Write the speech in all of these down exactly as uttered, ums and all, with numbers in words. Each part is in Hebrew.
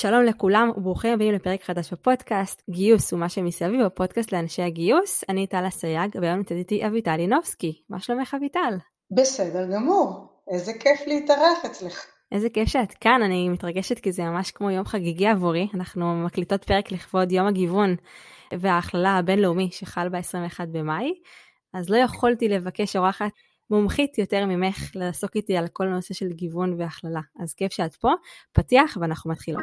שלום לכולם וברוכים הבאים לפרק חדש בפודקאסט גיוס ומה שמסביב, בפודקאסט לאנשי הגיוס. אני טל הסייג, והיום נמצאת איתי אביטל ינובסקי. מה שלומך אביטל? בסדר גמור, איזה כיף להתארח אצלך. איזה כיף שאת כאן, אני מתרגשת כי זה ממש כמו יום חגיגי עבורי. אנחנו מקליטות פרק לכבוד יום הגיוון וההכללה הבינלאומי שחל ב-עשרים ואחד במאי, אז לא יכולתי לבקש אורחת מומחית יותר ממך לעסוק איתי על כל הנושא של גיוון והכללה. אז כיף שאת פה, פתיח ואנחנו מתחילות.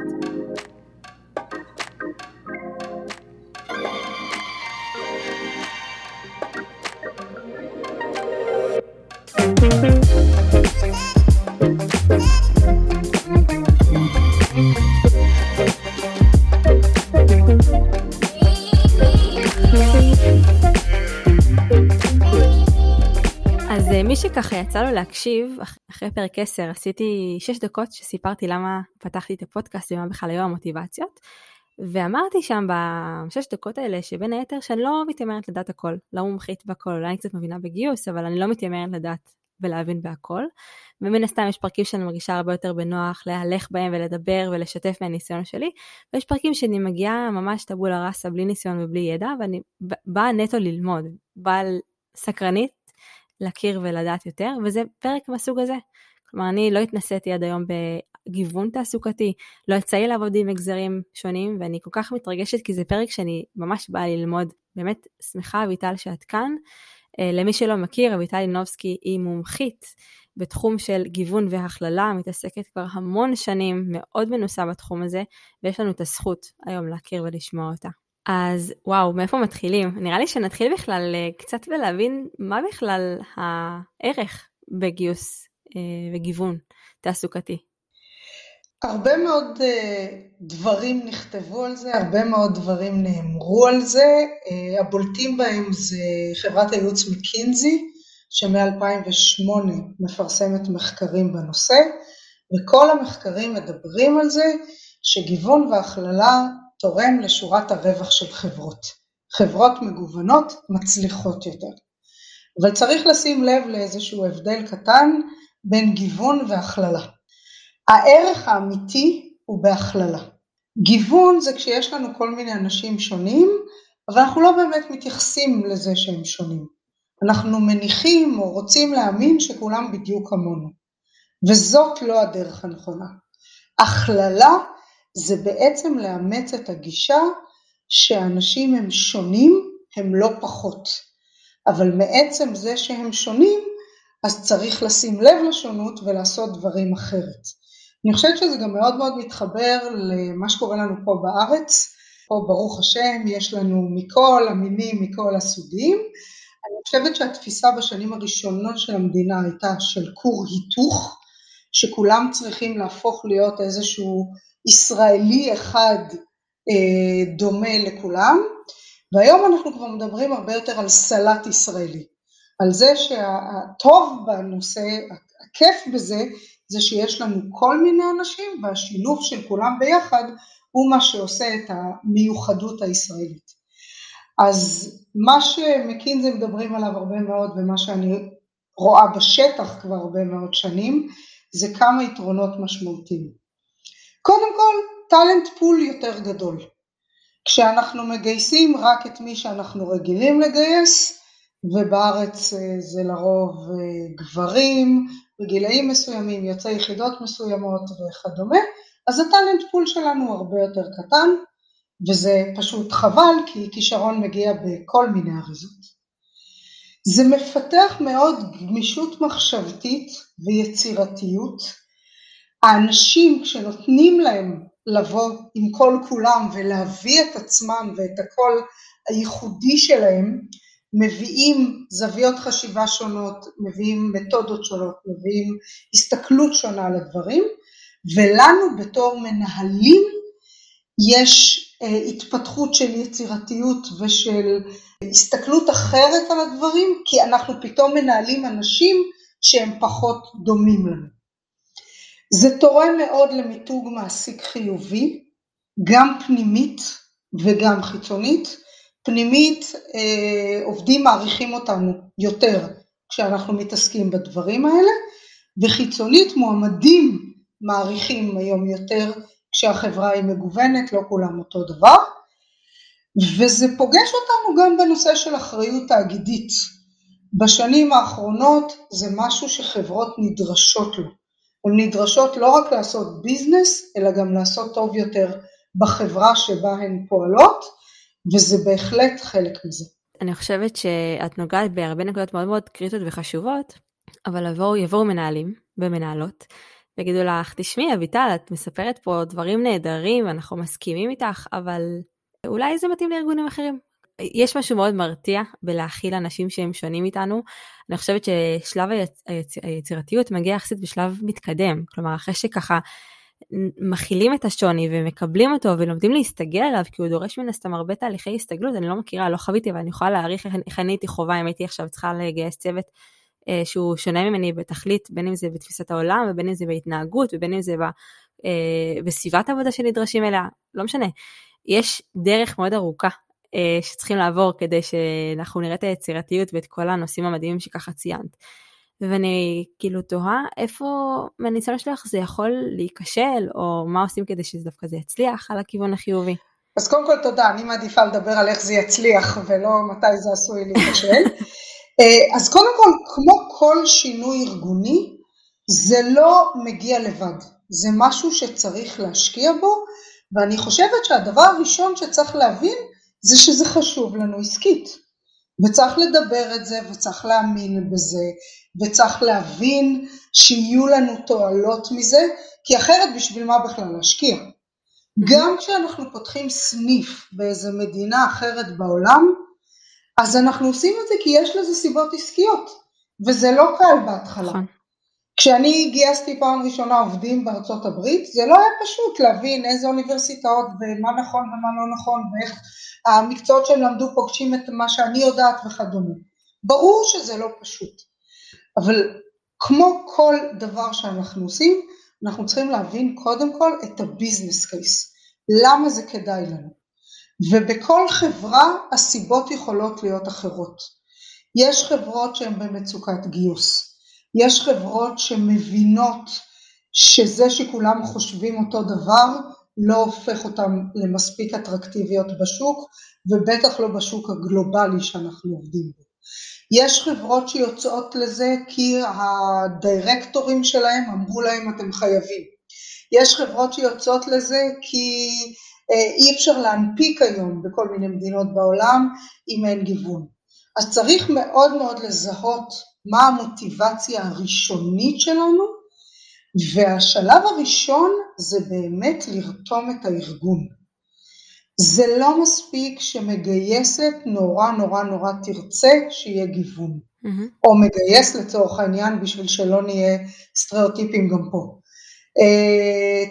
מי שככה יצא לו להקשיב, אחרי פרק עשר עשיתי שש דקות שסיפרתי למה פתחתי את הפודקאסט ומה בכלל היו המוטיבציות, ואמרתי שם בשש דקות האלה שבין היתר שאני לא מתיימרת לדעת הכל, לא מומחית בכל, אולי אני קצת מבינה בגיוס, אבל אני לא מתיימרת לדעת ולהבין בהכל, ומן הסתם יש פרקים שאני מרגישה הרבה יותר בנוח להלך בהם ולדבר ולשתף מהניסיון שלי, ויש פרקים שאני מגיעה ממש טבולה ראסה בלי ניסיון ובלי ידע, ואני באה נטו ללמוד, באה סקרנית להכיר ולדעת יותר, וזה פרק מהסוג הזה. כלומר, אני לא התנסיתי עד היום בגיוון תעסוקתי, לא יצא לי לעבוד עם מגזרים שונים, ואני כל כך מתרגשת, כי זה פרק שאני ממש באה ללמוד. באמת שמחה, אביטל, שאת כאן. למי שלא מכיר, אביטל ינובסקי היא מומחית בתחום של גיוון והכללה, מתעסקת כבר המון שנים, מאוד מנוסה בתחום הזה, ויש לנו את הזכות היום להכיר ולשמוע אותה. אז וואו, מאיפה מתחילים? נראה לי שנתחיל בכלל קצת ולהבין מה בכלל הערך בגיוס וגיוון תעסוקתי. הרבה מאוד דברים נכתבו על זה, הרבה מאוד דברים נאמרו על זה. הבולטים בהם זה חברת הייעוץ מקינזי, שמ-אלפיים ושמונה מפרסמת מחקרים בנושא, וכל המחקרים מדברים על זה שגיוון והכללה תורם לשורת הרווח של חברות. חברות מגוונות מצליחות יותר. אבל צריך לשים לב לאיזשהו הבדל קטן בין גיוון והכללה. הערך האמיתי הוא בהכללה. גיוון זה כשיש לנו כל מיני אנשים שונים, אבל אנחנו לא באמת מתייחסים לזה שהם שונים. אנחנו מניחים או רוצים להאמין שכולם בדיוק כמונו. וזאת לא הדרך הנכונה. הכללה זה בעצם לאמץ את הגישה שאנשים הם שונים, הם לא פחות. אבל מעצם זה שהם שונים, אז צריך לשים לב לשונות ולעשות דברים אחרת. אני חושבת שזה גם מאוד מאוד מתחבר למה שקורה לנו פה בארץ. פה ברוך השם יש לנו מכל המינים, מכל הסוגים. אני חושבת שהתפיסה בשנים הראשונות של המדינה הייתה של קור היתוך, שכולם צריכים להפוך להיות איזשהו ישראלי אחד אה, דומה לכולם, והיום אנחנו כבר מדברים הרבה יותר על סלט ישראלי, על זה שהטוב בנושא, הכיף בזה, זה שיש לנו כל מיני אנשים, והשילוב של כולם ביחד, הוא מה שעושה את המיוחדות הישראלית. אז מה שמקינזי מדברים עליו הרבה מאוד, ומה שאני רואה בשטח כבר הרבה מאוד שנים, זה כמה יתרונות משמעותיים. קודם כל, טלנט פול יותר גדול. כשאנחנו מגייסים רק את מי שאנחנו רגילים לגייס, ובארץ זה לרוב גברים, בגילאים מסוימים, יוצאי יחידות מסוימות וכדומה, אז הטלנט פול שלנו הרבה יותר קטן, וזה פשוט חבל, כי כישרון מגיע בכל מיני אריזות. זה מפתח מאוד גמישות מחשבתית ויצירתיות, האנשים כשנותנים להם לבוא עם כל כולם ולהביא את עצמם ואת הכל הייחודי שלהם, מביאים זוויות חשיבה שונות, מביאים מתודות שונות, מביאים הסתכלות שונה על הדברים, ולנו בתור מנהלים יש התפתחות של יצירתיות ושל הסתכלות אחרת על הדברים, כי אנחנו פתאום מנהלים אנשים שהם פחות דומים לנו. זה תורם מאוד למיתוג מעסיק חיובי, גם פנימית וגם חיצונית. פנימית, אה, עובדים מעריכים אותנו יותר כשאנחנו מתעסקים בדברים האלה, וחיצונית מועמדים מעריכים היום יותר כשהחברה היא מגוונת, לא כולם אותו דבר, וזה פוגש אותנו גם בנושא של אחריות תאגידית. בשנים האחרונות זה משהו שחברות נדרשות לו, הן נדרשות לא רק לעשות ביזנס, אלא גם לעשות טוב יותר בחברה שבה הן פועלות, וזה בהחלט חלק מזה. אני חושבת שאת נוגעת בהרבה נקודות מאוד מאוד קריטיות וחשובות, אבל יבואו מנהלים ומנהלות, ויגידו לך, תשמעי אביטל, את מספרת פה דברים נהדרים, אנחנו מסכימים איתך, אבל אולי זה מתאים לארגונים אחרים. יש משהו מאוד מרתיע בלהכיל אנשים שהם שונים איתנו. אני חושבת ששלב היצירתיות מגיע יחסית בשלב מתקדם, כלומר אחרי שככה מכילים את השוני ומקבלים אותו ולומדים להסתגל עליו, כי הוא דורש מן הסתם הרבה תהליכי הסתגלות. אני לא מכירה, לא חוויתי, אבל אני יכולה להעריך איך אני הייתי חובה אם הייתי עכשיו צריכה לגייס צוות שהוא שונה ממני בתכלית, בין אם זה בתפיסת העולם ובין אם זה בהתנהגות ובין אם זה בסביבת העבודה שנדרשים אליה, לא משנה. יש דרך מאוד ארוכה שצריכים לעבור כדי שאנחנו נראה את היצירתיות ואת כל הנושאים המדהימים שככה ציינת. ואני כאילו תוהה איפה מהניסיון שלך זה יכול להיכשל, או מה עושים כדי שזה דווקא זה יצליח על הכיוון החיובי? אז קודם כל תודה, אני מעדיפה לדבר על איך זה יצליח ולא מתי זה עשוי להיכשל. אז קודם כל, כמו כל שינוי ארגוני, זה לא מגיע לבד, זה משהו שצריך להשקיע בו, ואני חושבת שהדבר הראשון שצריך להבין, זה שזה חשוב לנו עסקית, וצריך לדבר את זה, וצריך להאמין בזה, וצריך להבין שיהיו לנו תועלות מזה, כי אחרת בשביל מה בכלל להשקיע. גם כשאנחנו פותחים סניף באיזה מדינה אחרת בעולם, אז אנחנו עושים את זה כי יש לזה סיבות עסקיות, וזה לא קל בהתחלה. כשאני גייסתי פעם ראשונה עובדים בארצות הברית, זה לא היה פשוט להבין איזה אוניברסיטאות ומה נכון ומה לא נכון, ואיך המקצועות שהם למדו פוגשים את מה שאני יודעת וכדומה. ברור שזה לא פשוט, אבל כמו כל דבר שאנחנו עושים, אנחנו צריכים להבין קודם כל את הביזנס קייס, למה זה כדאי לנו. ובכל חברה הסיבות יכולות להיות אחרות. יש חברות שהן במצוקת גיוס, יש חברות שמבינות שזה שכולם חושבים אותו דבר לא הופך אותם למספיק אטרקטיביות בשוק, ובטח לא בשוק הגלובלי שאנחנו עובדים בו. יש חברות שיוצאות לזה כי הדירקטורים שלהם אמרו להם אתם חייבים. יש חברות שיוצאות לזה כי אי אפשר להנפיק היום בכל מיני מדינות בעולם אם אין גיוון. אז צריך מאוד מאוד לזהות מה המוטיבציה הראשונית שלנו, והשלב הראשון זה באמת לרתום את הארגון. זה לא מספיק שמגייסת נורא נורא נורא תרצה שיהיה גיוון, mm-hmm. או מגייס לצורך העניין בשביל שלא נהיה סטריאוטיפים גם פה.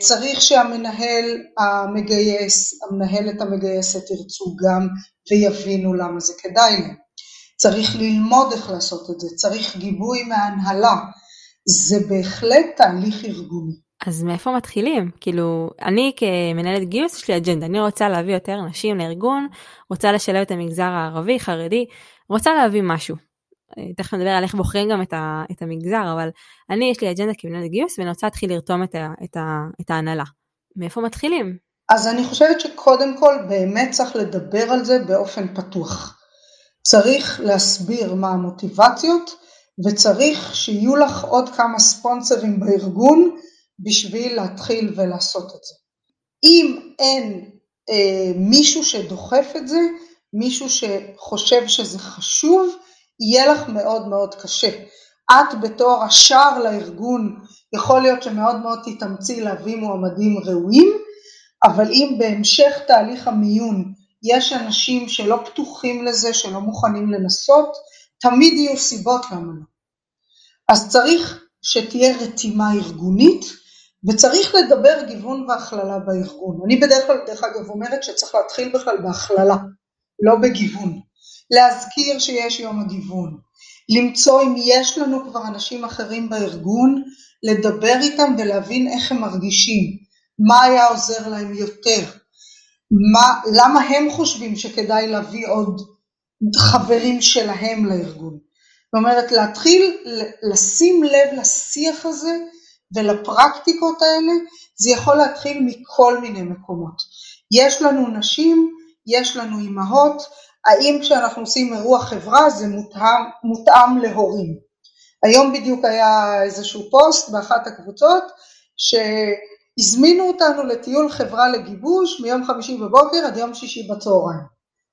צריך שהמנהל המגייס, המנהלת המגייסת ירצו גם ויבינו למה זה כדאי להם. צריך ללמוד איך לעשות את זה, צריך גיבוי מההנהלה, זה בהחלט תהליך ארגוני. אז מאיפה מתחילים? כאילו, אני כמנהלת גיוס יש לי אג'נדה, אני רוצה להביא יותר נשים לארגון, רוצה לשלב את המגזר הערבי, חרדי, רוצה להביא משהו. תכף נדבר על איך בוחרים גם את המגזר, אבל אני יש לי אג'נדה כמנהלת גיוס, ואני רוצה להתחיל לרתום את ההנהלה. מאיפה מתחילים? אז אני חושבת שקודם כל באמת צריך לדבר על זה באופן פתוח. צריך להסביר מה המוטיבציות, וצריך שיהיו לך עוד כמה ספונסרים בארגון, בשביל להתחיל ולעשות את זה. אם אין אה, מישהו שדוחף את זה, מישהו שחושב שזה חשוב, יהיה לך מאוד מאוד קשה. את בתור השער לארגון, יכול להיות שמאוד מאוד תתאמצי להביא מועמדים ראויים, אבל אם בהמשך תהליך המיון, יש אנשים שלא פתוחים לזה, שלא מוכנים לנסות, תמיד יהיו סיבות למה. אז צריך שתהיה רתימה ארגונית, וצריך לדבר גיוון והכללה בארגון. אני בדרך כלל, דרך אגב, אומרת שצריך להתחיל בכלל בהכללה, לא בגיוון. להזכיר שיש יום הגיוון. למצוא אם יש לנו כבר אנשים אחרים בארגון, לדבר איתם ולהבין איך הם מרגישים, מה היה עוזר להם יותר, מה, למה הם חושבים שכדאי להביא עוד חברים שלהם לארגון. זאת אומרת, להתחיל לשים לב לשיח הזה ולפרקטיקות האלה, זה יכול להתחיל מכל מיני מקומות. יש לנו נשים, יש לנו אימהות, האם כשאנחנו עושים אירוע חברה זה מותאם, מותאם להורים. היום בדיוק היה איזשהו פוסט באחת הקבוצות, שהזמינו אותנו לטיול חברה לגיבוש מיום חמישי בבוקר עד יום שישי בצהריים.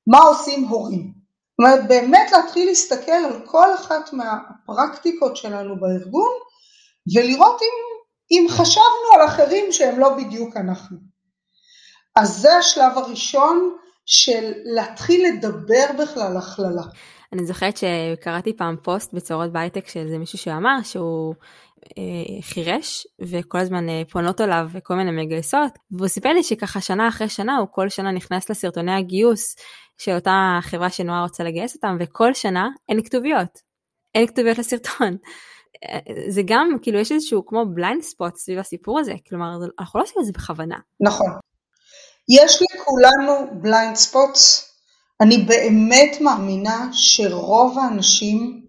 מה עושים הורים? זאת אומרת, באמת להתחיל להסתכל על כל אחת מהפרקטיקות שלנו בארגון, ולראות אם, אם חשבנו על אחרים שהם לא בדיוק אנחנו. אז זה השלב הראשון של להתחיל לדבר בכלל הכללה. אני זוכרת שקראתי פעם פוסט בצהרות בייטק של זה מישהו שאמר שהוא אה, חירש, וכל הזמן אה, פונות עליו וכל מיני מגייסות, והוא סיפר לי שככה שנה אחרי שנה, הוא כל שנה נכנס לסרטוני הגיוס של אותה חברה שנועה רוצה לגייס אותם, וכל שנה אין כתוביות, אין כתוביות לסרטון. זה גם, כאילו יש איזשהו כמו בליינד ספוט סביב הסיפור הזה, כלומר, אנחנו לא עושים את זה בכוונה. נכון. יש לכולנו בליינד ספוטס, אני באמת מאמינה שרוב האנשים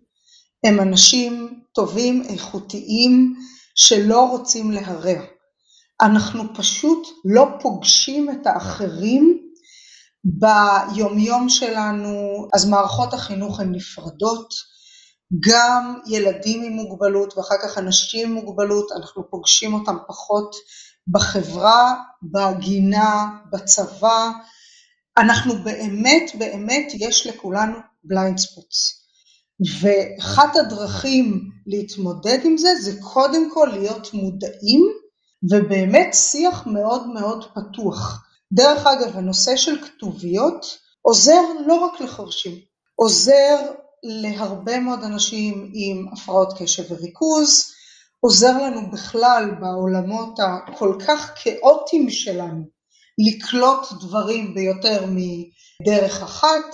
הם אנשים טובים, איכותיים, שלא רוצים להרע. אנחנו פשוט לא פוגשים את האחרים ביומיום שלנו, אז מערכות החינוך הן נפרדות, גם ילדים עם מוגבלות ואחר כך אנשים עם מוגבלות, אנחנו פוגשים אותם פחות בחברה, בהגינה, בצבא, אנחנו באמת באמת יש לכולנו בליינד ספוטס. ואחת הדרכים להתמודד עם זה, זה קודם כל להיות מודעים, ובאמת שיח מאוד מאוד פתוח. דרך אגב, הנושא של כתוביות עוזר לא רק לחרשים, עוזר להרבה מאוד אנשים עם הפרעות קשב וריכוז, עוזר לנו בכלל בעולמות הכל כך כאוטיים שלנו, לקלוט דברים ביותר מדרך אחת.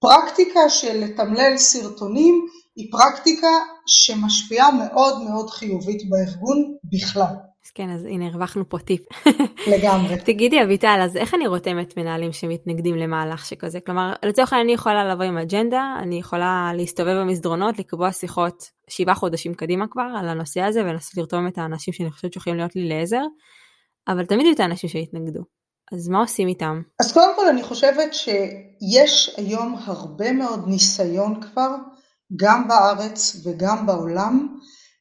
פרקטיקה של לתמלל סרטונים היא פרקטיקה שמשפיעה מאוד מאוד חיובית בארגון בכלל. אז כן, אז הנה הרווחנו פה טיפ. לגמרי. תגידי אביטל, אז איך אני רותמת מנהלים שמתנגדים למהלך שכזה? כלומר, לצורך אני יכולה לבוא עם אג'נדה, אני יכולה להסתובב במסדרונות, לקבוע שיחות שבעה חודשים קדימה כבר על הנושא הזה, ולנסות לרתום את האנשים שאני חושבת שיכולים להיות לי לעזר, אבל תמיד יהיו את האנשים שהתנגדו. אז מה עושים איתם? אז קודם כל אני חושבת שיש היום הרבה מאוד ניסיון כבר, גם בארץ וגם בעולם,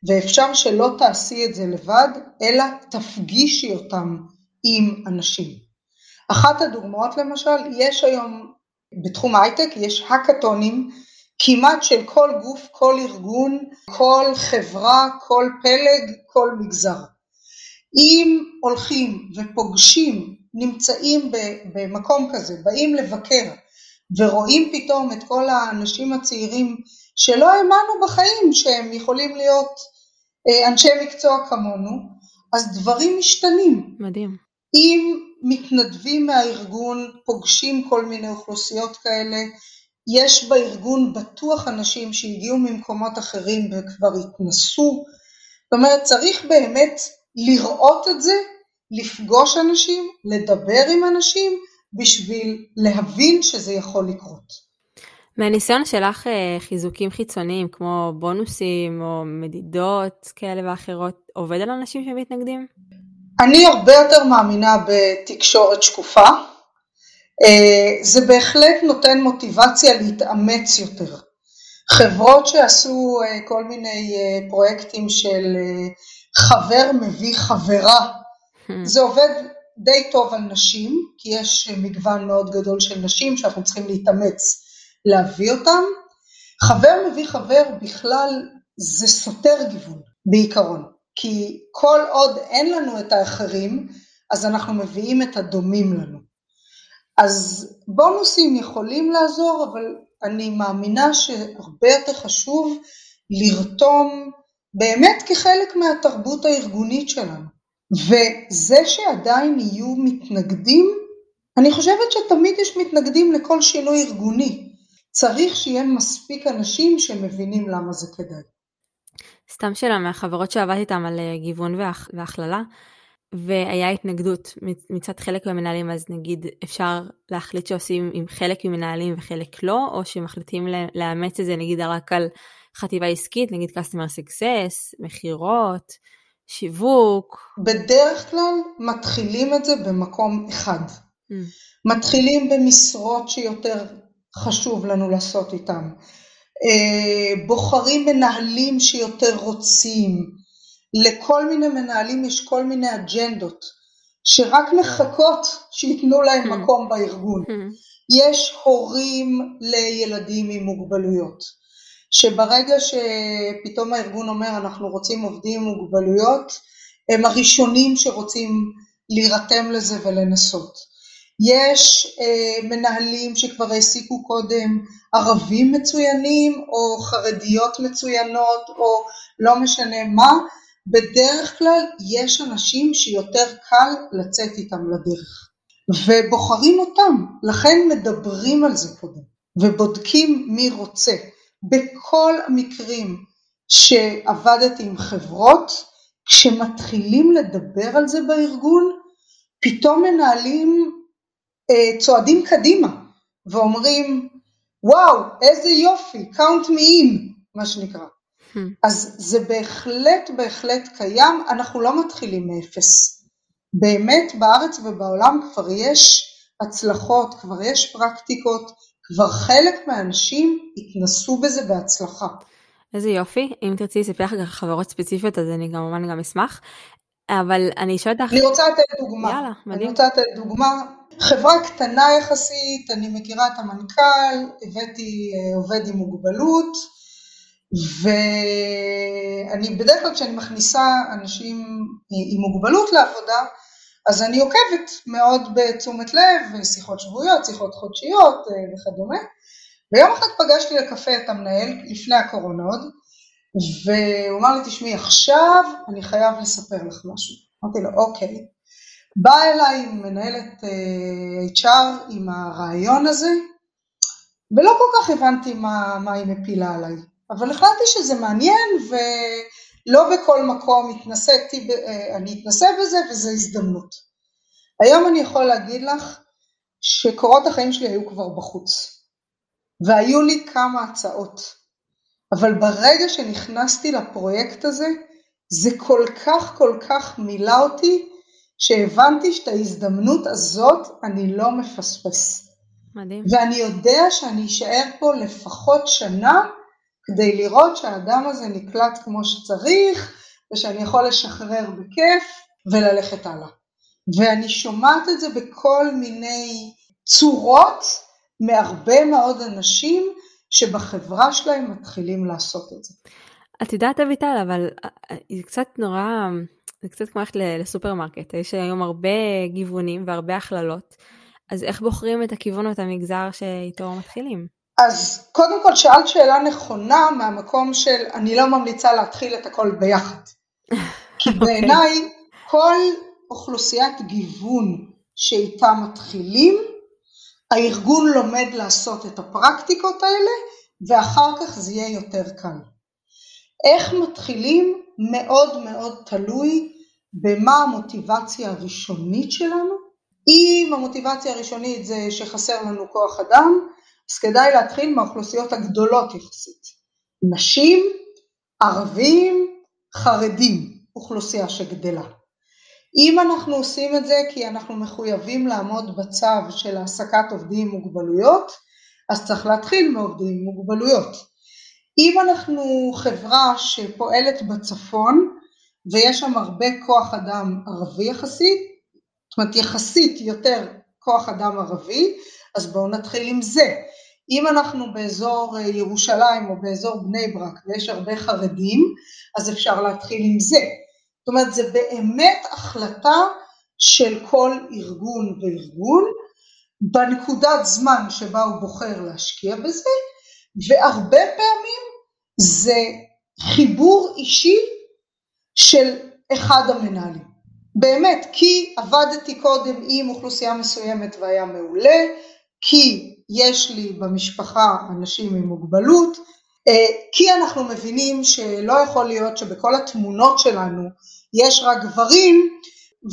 ואפשר שלא תעשי את זה לבד, אלא תפגישי אותם עם אנשים. אחת הדוגמאות למשל, יש היום בתחום הייטק, יש הקטונים, כמעט של כל גוף, כל ארגון, כל חברה, כל פלג, כל מגזר. אם הולכים ופוגשים, נמצאים במקום כזה, באים לבקר, ורואים פתאום את כל האנשים הצעירים, שלא האמנו בחיים שהם יכולים להיות אנשי מקצוע כמונו, אז דברים משתנים. מדהים. אם מתנדבים מהארגון, פוגשים כל מיני אוכלוסיות כאלה, יש בארגון בטוח אנשים שהגיעו ממקומות אחרים וכבר התנסו. זאת אומרת, צריך באמת לראות את זה, לפגוש אנשים, לדבר עם אנשים, בשביל להבין שזה יכול לקרות. מהניסיון שלך חיזוקים חיצוניים כמו בונוסים או מדידות כאלה ואחרות עובד על אנשים שמתנגדים? אני הרבה יותר מאמינה בתקשורת שקופה. זה בהחלט נותן מוטיבציה להתאמץ יותר. חברות שעשו כל מיני פרויקטים של חבר מביא חברה, זה עובד די טוב על נשים, כי יש מגוון מאוד גדול של נשים שאנחנו צריכים להתאמץ להביא אותם. חבר מביא חבר בכלל זה סותר גיוון בעיקרון, כי כל עוד אין לנו את האחרים, אז אנחנו מביאים את הדומים לנו. אז בונוסים יכולים לעזור, אבל אני מאמינה שהרבה יותר חשוב לרתום באמת כחלק מהתרבות הארגונית שלנו. וזה שעדיין יהיו מתנגדים, אני חושבת שתמיד יש מתנגדים לכל שינוי ארגוני. צריך שיהיה מספיק אנשים שמבינים למה זה כדאי. סתם שאלה, מהחברות שעבדתי איתם על גיוון והכללה, והיה התנגדות מצד חלק מהמנהלים, אז נגיד אפשר להחליט שעושים עם חלק ממנהלים וחלק לא, או שמחליטים לאמץ את זה נגיד רק על חטיבה עסקית, נגיד customer success, מחירות, שיווק? בדרך כלל מתחילים את זה במקום אחד. Mm. מתחילים במשרות שיותר חשוב לנו לעשות איתם. בוחרים מנהלים שיותר רוצים. לכל מיני מנהלים יש כל מיני אג'נדות, שרק מחכות שיתנו להם מקום בארגון. יש הורים לילדים עם מוגבלויות, שברגע שפתאום הארגון אומר אנחנו רוצים עובדים עם מוגבלויות, הם הראשונים שרוצים להירתם לזה ולנסות. יש אה, מנהלים שכבר העסיקו קודם ערבים מצוינים או חרדיות מצוינות או לא משנה מה, בדרך כלל יש אנשים שיותר קל לצאת איתם לדרך ובוחרים אותם, לכן מדברים על זה קודם ובודקים מי רוצה. בכל המקרים שעבדתי עם חברות, כשמתחילים לדבר על זה בארגון, פתאום מנהלים צועדים קדימה ואומרים וואו איזה יופי, count me in, מה שנקרא. hmm. אז זה בהחלט בהחלט קיים, אנחנו לא מתחילים מאפס. באמת בארץ ובעולם כבר יש הצלחות, כבר יש פרקטיקות, כבר חלק מהאנשים התנסו בזה בהצלחה. איזה יופי. אם תרצי לספר אחר כך חברות ספציפיות אז אני גם, גם אשמח, אבל אני שואלת אחרי... אני רוצה לתת דוגמה. יאללה, מדהים. אני רוצה לתת דוגמה. חברה קטנה יחסית, אני מכירה את המנכ"ל, הבאתי עובד עם מוגבלות, ואני בדרך כלל כשאני מכניסה אנשים עם מוגבלות לעבודה, אז אני עוקבת מאוד בתשומת לב, שיחות שבועיות, שיחות חודשיות וכדומה. ביום אחד פגשתי לקפה את המנהל לפני הקורונה עוד, והוא אמר לי, תשמעי, עכשיו אני חייב לספר לך משהו. אמרתי לו, אוקיי. באה אליי מנהלת אייץ' אר עם הרעיון הזה, ולא כל כך הבנתי מה, מה היא מפילה עליי. אבל החלטתי שזה מעניין, ולא בכל מקום התנסיתי, אני התנסה בזה, וזו הזדמנות. היום אני יכול להגיד לך, שקורות החיים שלי היו כבר בחוץ. והיו לי כמה הצעות. אבל ברגע שנכנסתי לפרויקט הזה, זה כל כך כל כך מילא אותי, שהבנתי שאת ההזדמנות הזאת אני לא מפספס. מדהים. ואני יודע שאני אשאר פה לפחות שנה, כדי לראות שהאדם הזה נקלט כמו שצריך, ושאני יכול לשחרר בכיף וללכת הלאה. ואני שומעת את זה בכל מיני צורות, מהרבה מאוד אנשים, שבחברה שלהם מתחילים לעשות את זה. את יודעת אביטל, אבל זה קצת נורא, זה קצת כמו איך לסופרמרקט, יש היום הרבה גיוונים והרבה הכללות, אז איך בוחרים את הכיוון או את המגזר שאיתו מתחילים? אז קודם כל שאלת שאלה נכונה מהמקום של אני לא ממליצה להתחיל את הכל ביחד. כי בעיניי כל אוכלוסיית גיוון שאיתה מתחילים, הארגון לומד לעשות את הפרקטיקות האלה, ואחר כך זה יהיה יותר קל. איך מתחילים מאוד מאוד תלוי במה המוטיבציה הראשונית שלנו. אם המוטיבציה הראשונית זה שחסר לנו כוח אדם, אז כדאי להתחיל מהאוכלוסיות הגדולות יחסית. נשים, ערבים, חרדים, אוכלוסייה שגדלה. אם אנחנו עושים את זה כי אנחנו מחויבים לעמוד בצו של העסקת עובדים עם מוגבלויות, אז צריך להתחיל מעובדים עם מוגבלויות. אם אנחנו חברה שפועלת בצפון, ויש שם הרבה כוח אדם ערבי יחסית, זאת אומרת יחסית יותר כוח אדם ערבי, אז בואו נתחיל עם זה. אם אנחנו באזור ירושלים או באזור בני ברק ויש הרבה חרדים, אז אפשר להתחיל עם זה. זאת אומרת, זה באמת החלטה של כל ארגון וארגון, בנקודת זמן שבה הוא בוחר להשקיע בזה, והרבה פעמים זה חיבור אישי של אחד המנהלים. באמת, כי עבדתי קודם עם אוכלוסייה מסוימת והיה מעולה, כי יש לי במשפחה אנשים עם מוגבלות, כי אנחנו מבינים שלא יכול להיות שבכל התמונות שלנו יש רק גברים,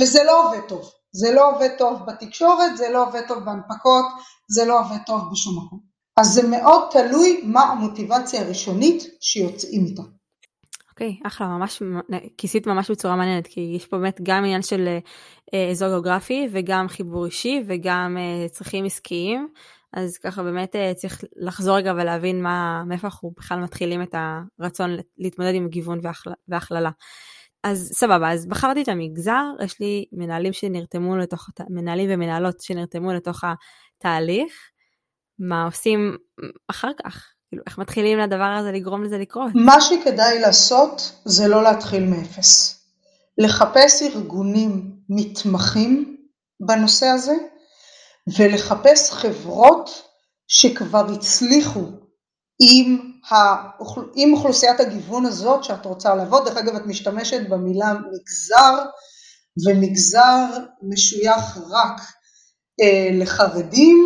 וזה לא עובד טוב. זה לא עובד טוב בתקשורת, זה לא עובד טוב בהנפקות, זה לא עובד טוב בשום מקום. אז זה מאוד תלוי מה המוטיבציה הראשונית שיוצאים איתה. אוקיי, אחלה, ממש, כיסית ממש בצורה מעניינת, כי יש פה באמת גם עניין של אזור גיאוגרפי, וגם חיבור אישי, וגם צריכים עסקיים, אז ככה באמת צריך לחזור רגע ולהבין מאיפה אנחנו בכלל מתחילים את הרצון להתמודד עם גיוון והכללה. אז סבבה, אז בחרתי את המגזר, יש לי מנהלים שנרתמו לתוך, מנהלים ומנהלות שנרתמו לתוך התהליך, מה עושים אחר כך? איך מתחילים לדבר הזה, לגרום לזה לקרות? מה שכדאי לעשות זה לא להתחיל מאפס. לחפש ארגונים מתמחים בנושא הזה, ולחפש חברות שכבר הצליחו עם, האוכל... עם אוכלוסיית הגיוון הזאת שאת רוצה לעבוד. דרך אגב, את משתמשת במילה מגזר, ומגזר משוייך רק אה, לחרדים,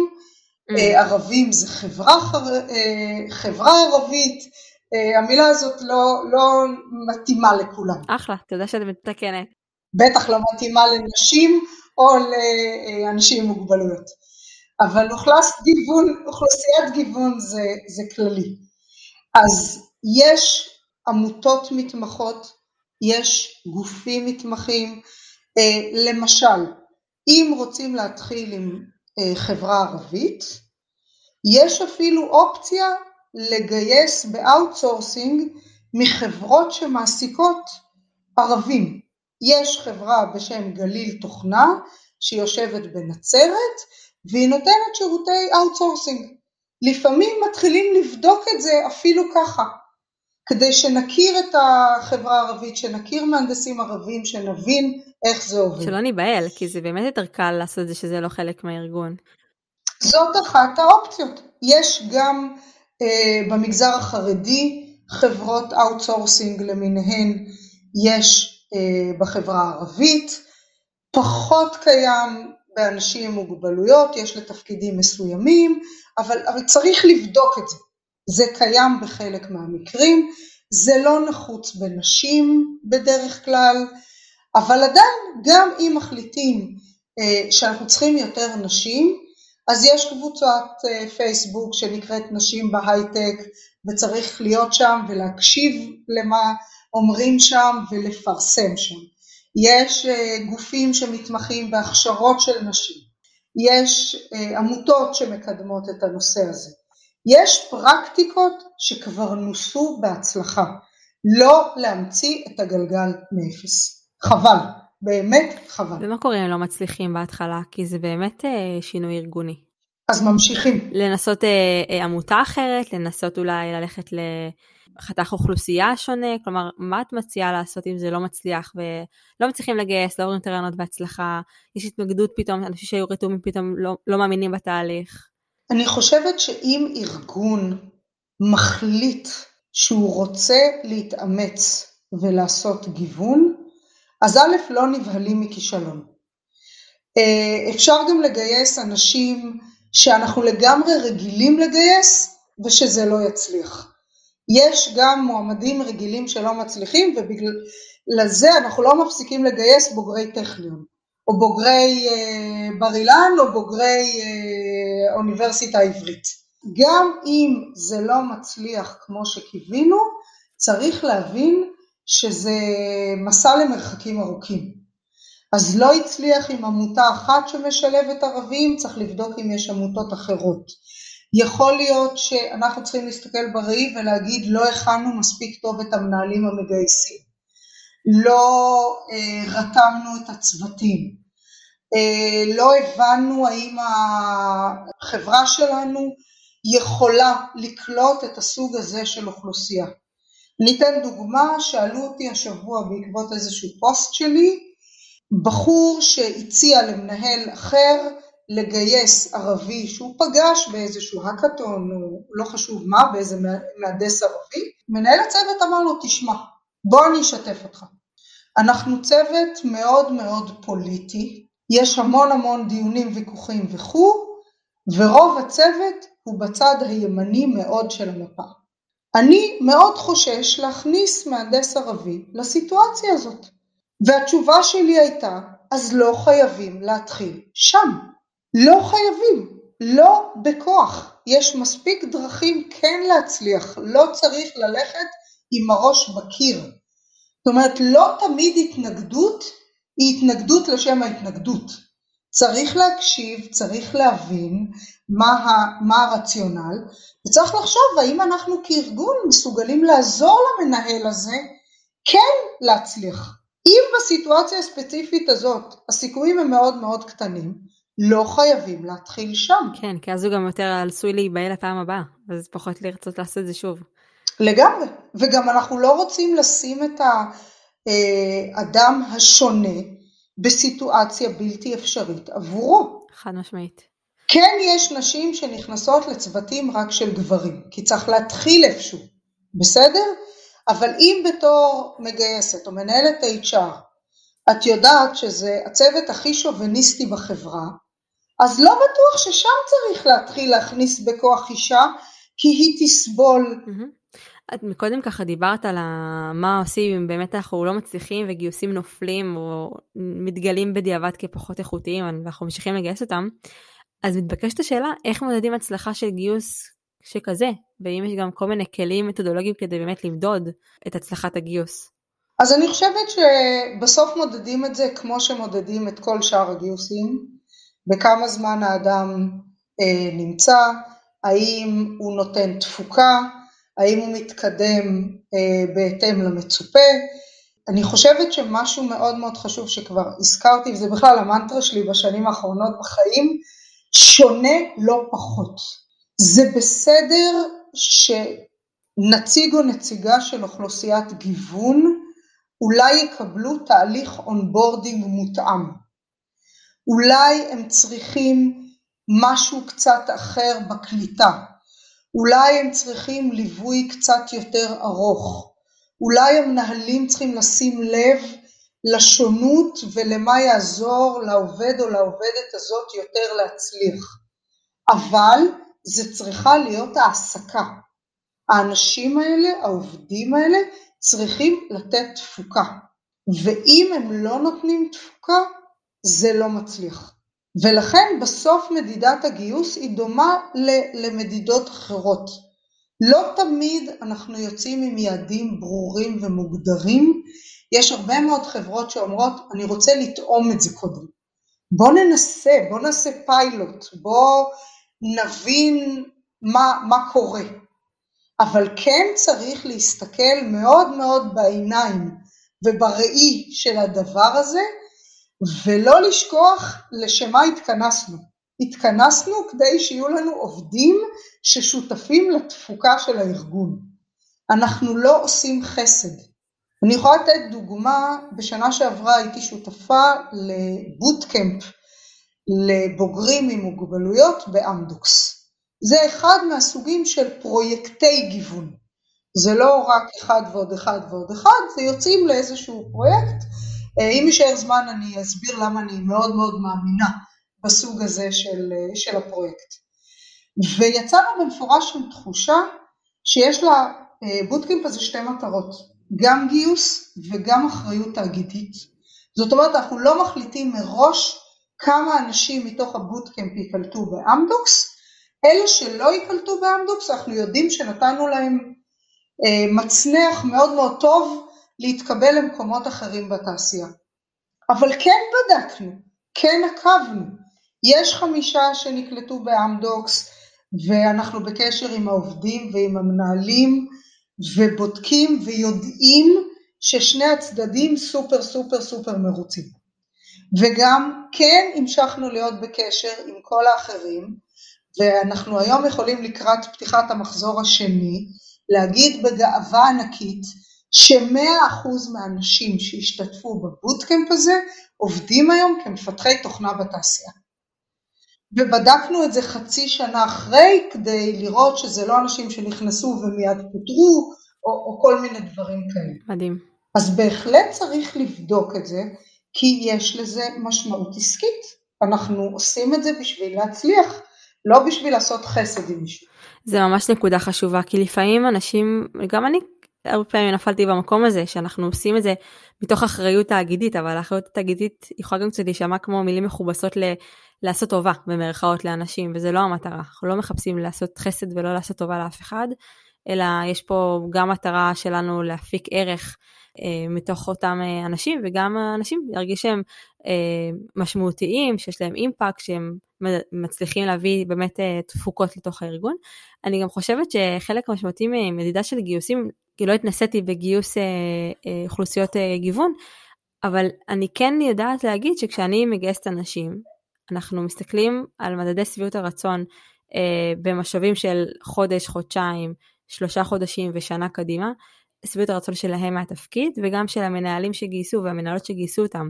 אה, ערבים זה חברה, חר... אה, חברה ערבית, אה, המילה הזאת לא, לא מתאימה לכולם. אחלה, תודה שאת מתקנת. בטח לא מתאימה לנשים, או לאנשים עם מוגבלויות. אבל אוכלוסיית גיוון זה, זה כללי. אז יש עמותות מתמחות, יש גופים מתמחים. למשל, אם רוצים להתחיל עם חברה ערבית, יש אפילו אופציה לגייס באוטסורסינג מחברות שמעסיקות ערבים. יש חברה בשם גליל תוכנה שיושבת בנצרת, והיא נותנת שירותי אאוטסורסינג. לפעמים מתחילים לבדוק את זה אפילו ככה, כדי שנכיר את החברה הערבית, שנכיר מהנדסים ערבים, שנבין איך זה עובד. שלא ניבהל, כי זה באמת יותר קל לעשות את זה שזה לא חלק מהארגון. זאת אחת האופציות. יש גם אה, במגזר החרדי חברות אאוטסורסינג למיניהן, יש בחברה הערבית, פחות קיים באנשים עם מוגבלויות, יש לתפקידים מסוימים, אבל, אבל צריך לבדוק את זה. זה קיים בחלק מהמקרים, זה לא נחוץ בנשים בדרך כלל, אבל עדיין גם אם מחליטים אה, שאנחנו צריכים יותר נשים, אז יש קבוצת אה, פייסבוק שנקראת נשים בהייטק, וצריך להיות שם ולהקשיב למה אומרים שם ולפרסם שם. יש uh, גופים שמתמחים בהכשרות של נשים. יש uh, עמותות שמקדמות את הנושא הזה. יש פרקטיקות שכבר נוסו בהצלחה. לא להמציא את הגלגל מאפס. חבל, באמת חבל. ומה קורה אם לא מצליחים בהתחלה? כי זה באמת uh, שינוי ארגוני. אז ממשיכים. לנסות uh, uh, עמותה אחרת, לנסות אולי ללכת ל... חתך אוכלוסייה שונה, כלומר, מה את מציעה לעשות אם זה לא מצליח, ולא מצליחים לגייס, לא עוברים תרענות בהצלחה, יש התנגדות פתאום, אנשים שהיו רתומים פתאום לא, לא מאמינים בתהליך. אני חושבת שאם ארגון מחליט שהוא רוצה להתאמץ ולעשות גיוון, אז א' לא נבהלים מכישלון. אפשר גם לגייס אנשים שאנחנו לגמרי רגילים לגייס, ושזה לא יצליח. יש גם מועמדים רגילים שלא מצליחים, ובגלל זה אנחנו לא מפסיקים לגייס בוגרי טכניון, או בוגרי אה, בר אילן, או בוגרי אה, אוניברסיטה העברית. גם אם זה לא מצליח כמו שקיווינו, צריך להבין שזה מסע למרחקים ארוכים. אז לא הצליח עם עמותה אחת שמשלבת ערבים, צריך לבדוק אם יש עמותות אחרות. יכול להיות שאנחנו צריכים להסתכל בראי ולהגיד לא הכנו מספיק טוב את המנהלים המגייסים, לא אה, רתמנו את הצוותים, אה, לא הבנו האם החברה שלנו יכולה לקלוט את הסוג הזה של אוכלוסייה. ניתן דוגמה, שאלו אותי השבוע בעקבות איזשהו פוסט שלי, בחור שהציע למנהל אחר, לגייס ערבי שהוא פגש באיזשהו הקטון, או לא חשוב מה, באיזה מהדס ערבי, מנהל הצוות אמר לו, תשמע, בוא אני אשתף אותך. אנחנו צוות מאוד מאוד פוליטי, יש המון המון דיונים ויכוחים וכו', ורוב הצוות הוא בצד הימני מאוד של המפה. אני מאוד חושש להכניס מהדס ערבי לסיטואציה הזאת, והתשובה שלי הייתה, אז לא חייבים להתחיל שם. לא חייבים, לא בכוח, יש מספיק דרכים כן להצליח, לא צריך ללכת עם הראש בקיר, זאת אומרת, לא תמיד התנגדות היא התנגדות לשם ההתנגדות. צריך להקשיב, צריך להבין מה, ה, מה הרציונל, וצריך לחשוב האם אנחנו כארגון מסוגלים לעזור למנהל הזה כן להצליח. אם בסיטואציה הספציפית הזאת הסיכויים הם מאוד מאוד קטנים, לא חייבים להתחיל שם. כן, כי אז הוא גם יותר עשוי להיבהל הפעם הבאה, אז פחות לרצות לעשות את זה שוב. לגמרי, וגם אנחנו לא רוצים לשים את האדם השונה בסיטואציה בלתי אפשרית עבורו. חד משמעית. כן, יש נשים שנכנסות לצוותים רק של גברים, כי צריך להתחיל איפשהו, בסדר? אבל אם בתור מגייסת או מנהלת ה-אייץ' אר, את יודעת שזה הצוות הכי שוביניסטי בחברה, אז לא בטוח ששם צריך להתחיל להכניס בכוח אישה, כי היא תסבול. את מקודם ככה דיברת על מה עושים אם באמת אנחנו לא מצליחים וגיוסים נופלים או מתגלים בדיעבד כפחות איכותיים ואנחנו ממשיכים לגייס אותם, אז מתבקשת השאלה איך מודדים הצלחה של גיוס שכזה, ואם יש גם כל מיני כלים מתודולוגיים כדי באמת למדוד את הצלחת הגיוס. אז אני חושבת שבסוף מודדים את זה כמו שמודדים את כל שאר הגיוסים, בכמה זמן האדם אה, נמצא, האם הוא נותן תפוקה, האם הוא מתקדם אה, בהתאם למצופה. אני חושבת שמשהו מאוד מאוד חשוב שכבר הזכרתי, וזה בכלל המנטרה שלי בשנים האחרונות בחיים, שונה לא פחות. זה בסדר שנציג או נציגה של אוכלוסיית גיוון, אולי יקבלו תהליך אונבורדינג מותאם. אולי הם צריכים משהו קצת אחר בקליטה. אולי הם צריכים ליווי קצת יותר ארוך. אולי המנהלים צריכים לשים לב לשונות ולמה יעזור לעובד או לעובדת הזאת יותר להצליח. אבל זה צריכה להיות העסקה. האנשים האלה, העובדים האלה, צריכים לתת תפוקה. ואם הם לא נותנים תפוקה, זה לא מצליח. ולכן בסוף מדידת הגיוס היא דומה למדידות אחרות. לא תמיד אנחנו יוצאים עם יעדים ברורים ומוגדרים. יש הרבה מאוד חברות שאומרות, אני רוצה לטעום את זה קודם. בוא ננסה, בוא נעשה פיילוט, בוא נבין מה, מה קורה. אבל כן צריך להסתכל מאוד מאוד בעיניים ובראי של הדבר הזה, ולא לשכוח לשמה התכנסנו. התכנסנו כדי שיהיו לנו עובדים ששותפים לתפוקה של הארגון. אנחנו לא עושים חסד. אני יכולה לתת דוגמה, בשנה שעברה הייתי שותפה לבוטקמפ לבוגרים עם מוגבלויות באמדוקס. זה אחד מהסוגים של פרויקטי גיוון. זה לא רק אחד ועוד אחד ועוד אחד, זה יוצאים לאיזשהו פרויקט. אם יישאר זמן אני אסביר למה אני מאוד מאוד מאמינה בסוג הזה של, של הפרויקט. ויצאנו במפורש עם תחושה שיש לה בוטקמפ הזה שתי מטרות, גם גיוס וגם אחריות תאגידית. זאת אומרת, אנחנו לא מחליטים מראש כמה אנשים מתוך הבוטקמפ יקלטו באמדוקס, אלה שלא יקלטו באמדוקס, אנחנו יודעים שנתנו להם אה, מצנח מאוד מאוד טוב להתקבל למקומות אחרים בתעשייה. אבל כן בדקנו, כן עקבנו. יש חמישה שנקלטו באמדוקס, ואנחנו בקשר עם העובדים ועם המנהלים, ובודקים ויודעים ששני הצדדים סופר סופר סופר מרוצים. וגם כן המשכנו להיות בקשר עם כל האחרים, ואנחנו היום יכולים לקראת פתיחת המחזור השני, להגיד בגאווה ענקית, שמאה אחוז מהאנשים שהשתתפו בבוטקמפ הזה, עובדים היום כמפתחי תוכנה בתעשייה. ובדקנו את זה חצי שנה אחרי, כדי לראות שזה לא אנשים שנכנסו ומיד פוטרו, או, או כל מיני דברים כאלה. מדהים. אז בהחלט צריך לבדוק את זה, כי יש לזה משמעות עסקית. אנחנו עושים את זה בשביל להצליח. לא בשביל לעשות חסד עם מישהו. זה ממש נקודה חשובה, כי לפעמים אנשים, גם אני הרבה פעמים נפלתי במקום הזה, שאנחנו עושים את זה מתוך אחריות תאגידית, אבל האחריות התאגידית יכולה גם קצת להישמע כמו מילים מכובסות ל- לעשות טובה, במרכאות לאנשים, וזה לא המטרה. אנחנו לא מחפשים לעשות חסד ולא לעשות טובה לאף אחד, אלא יש פה גם מטרה שלנו להפיק ערך מתוך אותם אנשים, וגם האנשים ירגיש שהם משמעותיים, שיש להם אימפקט, שהם מצליחים להביא באמת תפוקות לתוך הארגון. אני גם חושבת שחלק המשמעותי ממדידה של גיוסים, כי לא התנסיתי בגיוס אוכלוסיות גיוון, אבל אני כן יודעת להגיד שכשאני מגייסת אנשים, אנחנו מסתכלים על מדדי סביעות הרצון במשאבים של חודש, חודשיים, שלושה חודשים ושנה קדימה, סביעות הרצון שלהם מהתפקיד, וגם של המנהלים שגייסו והמנהלות שגייסו אותם.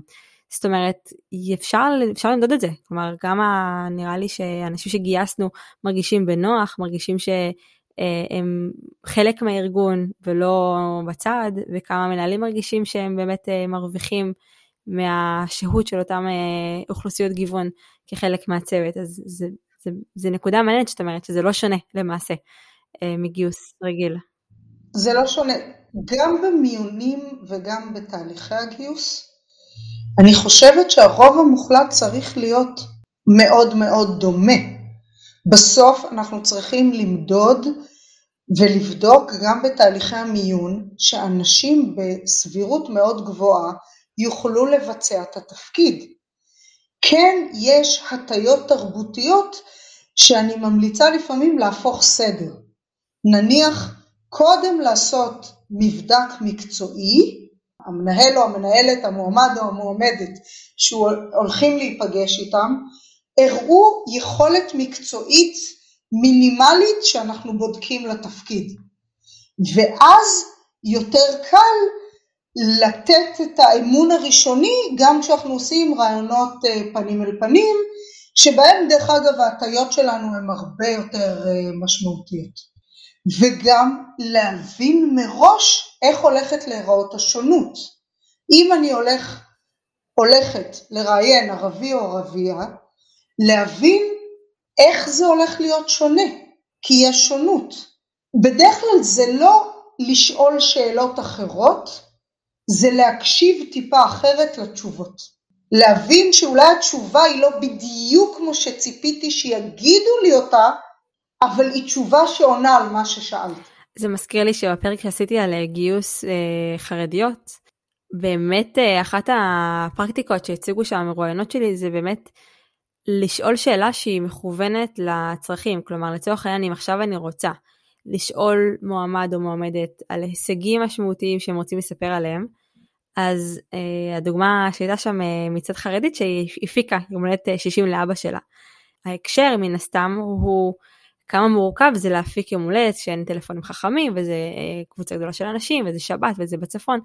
זאת אומרת, אפשר, אפשר למדוד את זה. כלומר, גם נראה לי שאנשים שגייסנו מרגישים בנוח, מרגישים ש... הם חלק מהארגון ולא בצד, וכמה מנהלים מרגישים שהם באמת מרוויחים מהשהות של אותם אוכלוסיות גיוון כחלק מהצוות. אז זה, זה, זה נקודה מעניינת שאת אומרת, שזה לא שונה למעשה מגיוס רגיל. זה לא שונה, גם במיונים וגם בתהליכי הגיוס. אני חושבת שהרוב המוחלט צריך להיות מאוד מאוד דומה. בסוף אנחנו צריכים למדוד ולבדוק גם בתהליכי המיון שאנשים בסבירות מאוד גבוהה יוכלו לבצע את התפקיד. כן, יש הטיות תרבותיות שאני ממליצה לפעמים להפוך סדר. נניח קודם לעשות מבדק מקצועי, המנהל או המנהלת, המועמד או המועמדת שהולכים להיפגש איתם, הראו יכולת מקצועית מינימלית שאנחנו בודקים לתפקיד. ואז יותר קל לתת את האמון הראשוני גם כשאנחנו עושים רעיונות פנים אל פנים, שבהם דרך אגב ההטיות שלנו הן הרבה יותר משמעותיות. וגם להבין מראש איך הולכת להיראות השונות. אם אני הולך, הולכת לראיין ערבי או ערבייה, להבין איך זה הולך להיות שונה, כי יש שונות. בדרך כלל זה לא לשאול שאלות אחרות, זה להקשיב טיפה אחרת לתשובות. להבין שאולי התשובה היא לא בדיוק כמו שציפיתי שיגידו לי אותה, אבל היא תשובה שעונה על מה ששאלתי. זה מזכיר לי שבפרק שעשיתי על גיוס חרדיות, באמת אחת הפרקטיקות שהציגו שם המרואיינות שלי זה באמת, לשאול שאלה שהיא מכוונת לצרכים, כלומר לצורך העניין אם עכשיו אני רוצה לשאול מועמד או מועמדת על הישגים משמעותיים שהם רוצים לספר עליהם, אז אה, הדוגמה שהייתה שם אה, מצד חרדית שהיא הפיקה, היא מולדת אה, שישים לאבא שלה. ההקשר מן הסתם הוא כמה מורכב זה להפיק יום הולדת שאין טלפונים חכמים וזה אה, קבוצה גדולה של אנשים וזה שבת וזה בצפון,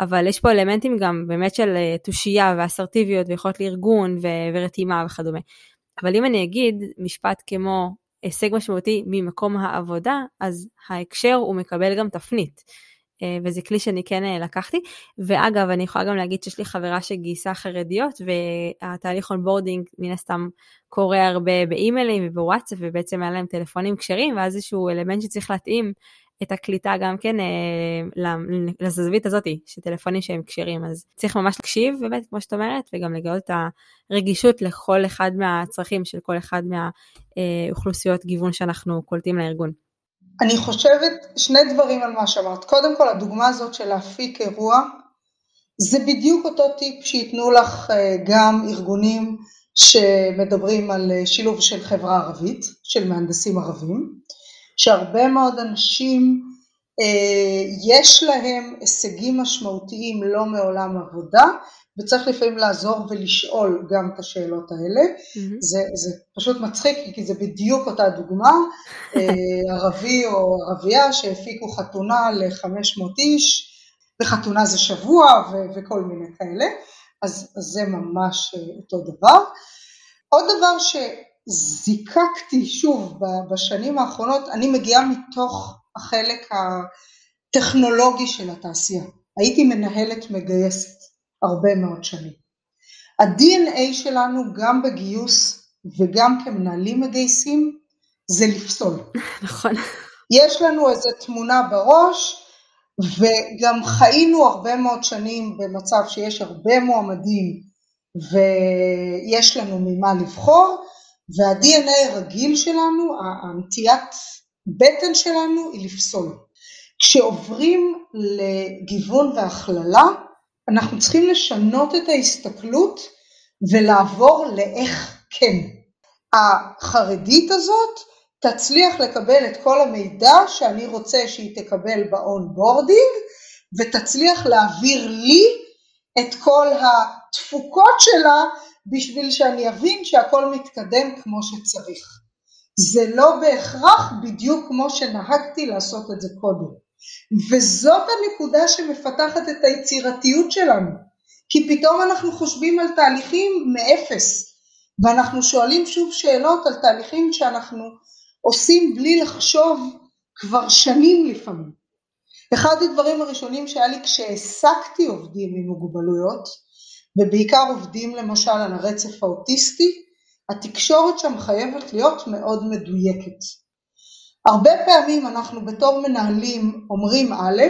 אבל יש פה אלמנטים גם באמת של תושייה ואסרטיביות ויכולת לארגון ורתימה וכדומה. אבל אם אני אגיד משפט כמו הישג משמעותי ממקום העבודה, אז ההקשר הוא מקבל גם תפנית. וזה כלי שאני כן לקחתי. ואגב, אני יכולה גם להגיד שיש לי חברה שגייסה חרדיות, והתהליך אונבורדינג מן הסתם קורה הרבה באימיילים ובוואטסאפ, ובעצם היה להם טלפונים קשרים, ואז איזשהו אלמנט שצריך להתאים, את הקליטה גם כן לזווית הזאת, שטלפונים שהם קשרים, אז צריך ממש להקשיב באמת, כמו שאת אומרת, וגם לגלות את הרגישות לכל אחד מהצרכים של כל אחד מהאוכלוסיות גיוון שאנחנו קולטים לארגון. אני חושבת שני דברים על מה שאמרת. קודם כל, הדוגמה הזאת של להפיק אירוע, זה בדיוק אותו טיפ שיתנו לך גם ארגונים שמדברים על שילוב של חברה ערבית, של מהנדסים ערבים, שהרבה מאוד אנשים אה, יש להם הישגים משמעותיים לא מעולם עבודה, וצריך לפעמים לעזור ולשאול גם את השאלות האלה. Mm-hmm. זה, זה פשוט מצחיק, כי זה בדיוק אותה דוגמה, אה, ערבי או ערבייה שהפיקו חתונה ל-חמש מאות איש, וחתונה זה שבוע ו- וכל מיני כאלה, אז, אז זה ממש אותו דבר. עוד דבר ש... זיקקתי שוב בשנים האחרונות, אני מגיעה מתוך החלק הטכנולוגי של התעשייה. הייתי מנהלת מגייסת הרבה מאוד שנים. ה-די אן איי שלנו גם בגיוס וגם כמנהלים מגייסים זה לפסול. נכון. יש לנו איזו תמונה בראש וגם חיינו הרבה מאוד שנים במצב שיש הרבה מועמדים ויש לנו ממה לבחור. וה-די אן איי הרגיל שלנו, הנטיית בטן שלנו היא לפסול. כשעוברים לגיוון והכללה, אנחנו צריכים לשנות את ההסתכלות ולעבור לאיך כן. החרדית הזאת תצליח לקבל את כל המידע שאני רוצה שהיא תקבל באונבורדינג, ותצליח להעביר לי את כל התפוקות שלה, בשביל שאני אבין שהכל מתקדם כמו שצריך. זה לא בהכרח בדיוק כמו שנהגתי לעשות את זה קודם. וזאת הנקודה שמפתחת את היצירתיות שלנו, כי פתאום אנחנו חושבים על תהליכים מאפס, ואנחנו שואלים שוב שאלות על תהליכים שאנחנו עושים בלי לחשוב כבר שנים לפעמים. אחד הדברים הראשונים שהיה לי כשהעסקתי עובדים עם מוגבלויות, ובעיקר עובדים למשל על הרצף האוטיסטי, התקשורת שם חייבת להיות מאוד מדויקת. הרבה פעמים אנחנו בתור מנהלים אומרים א',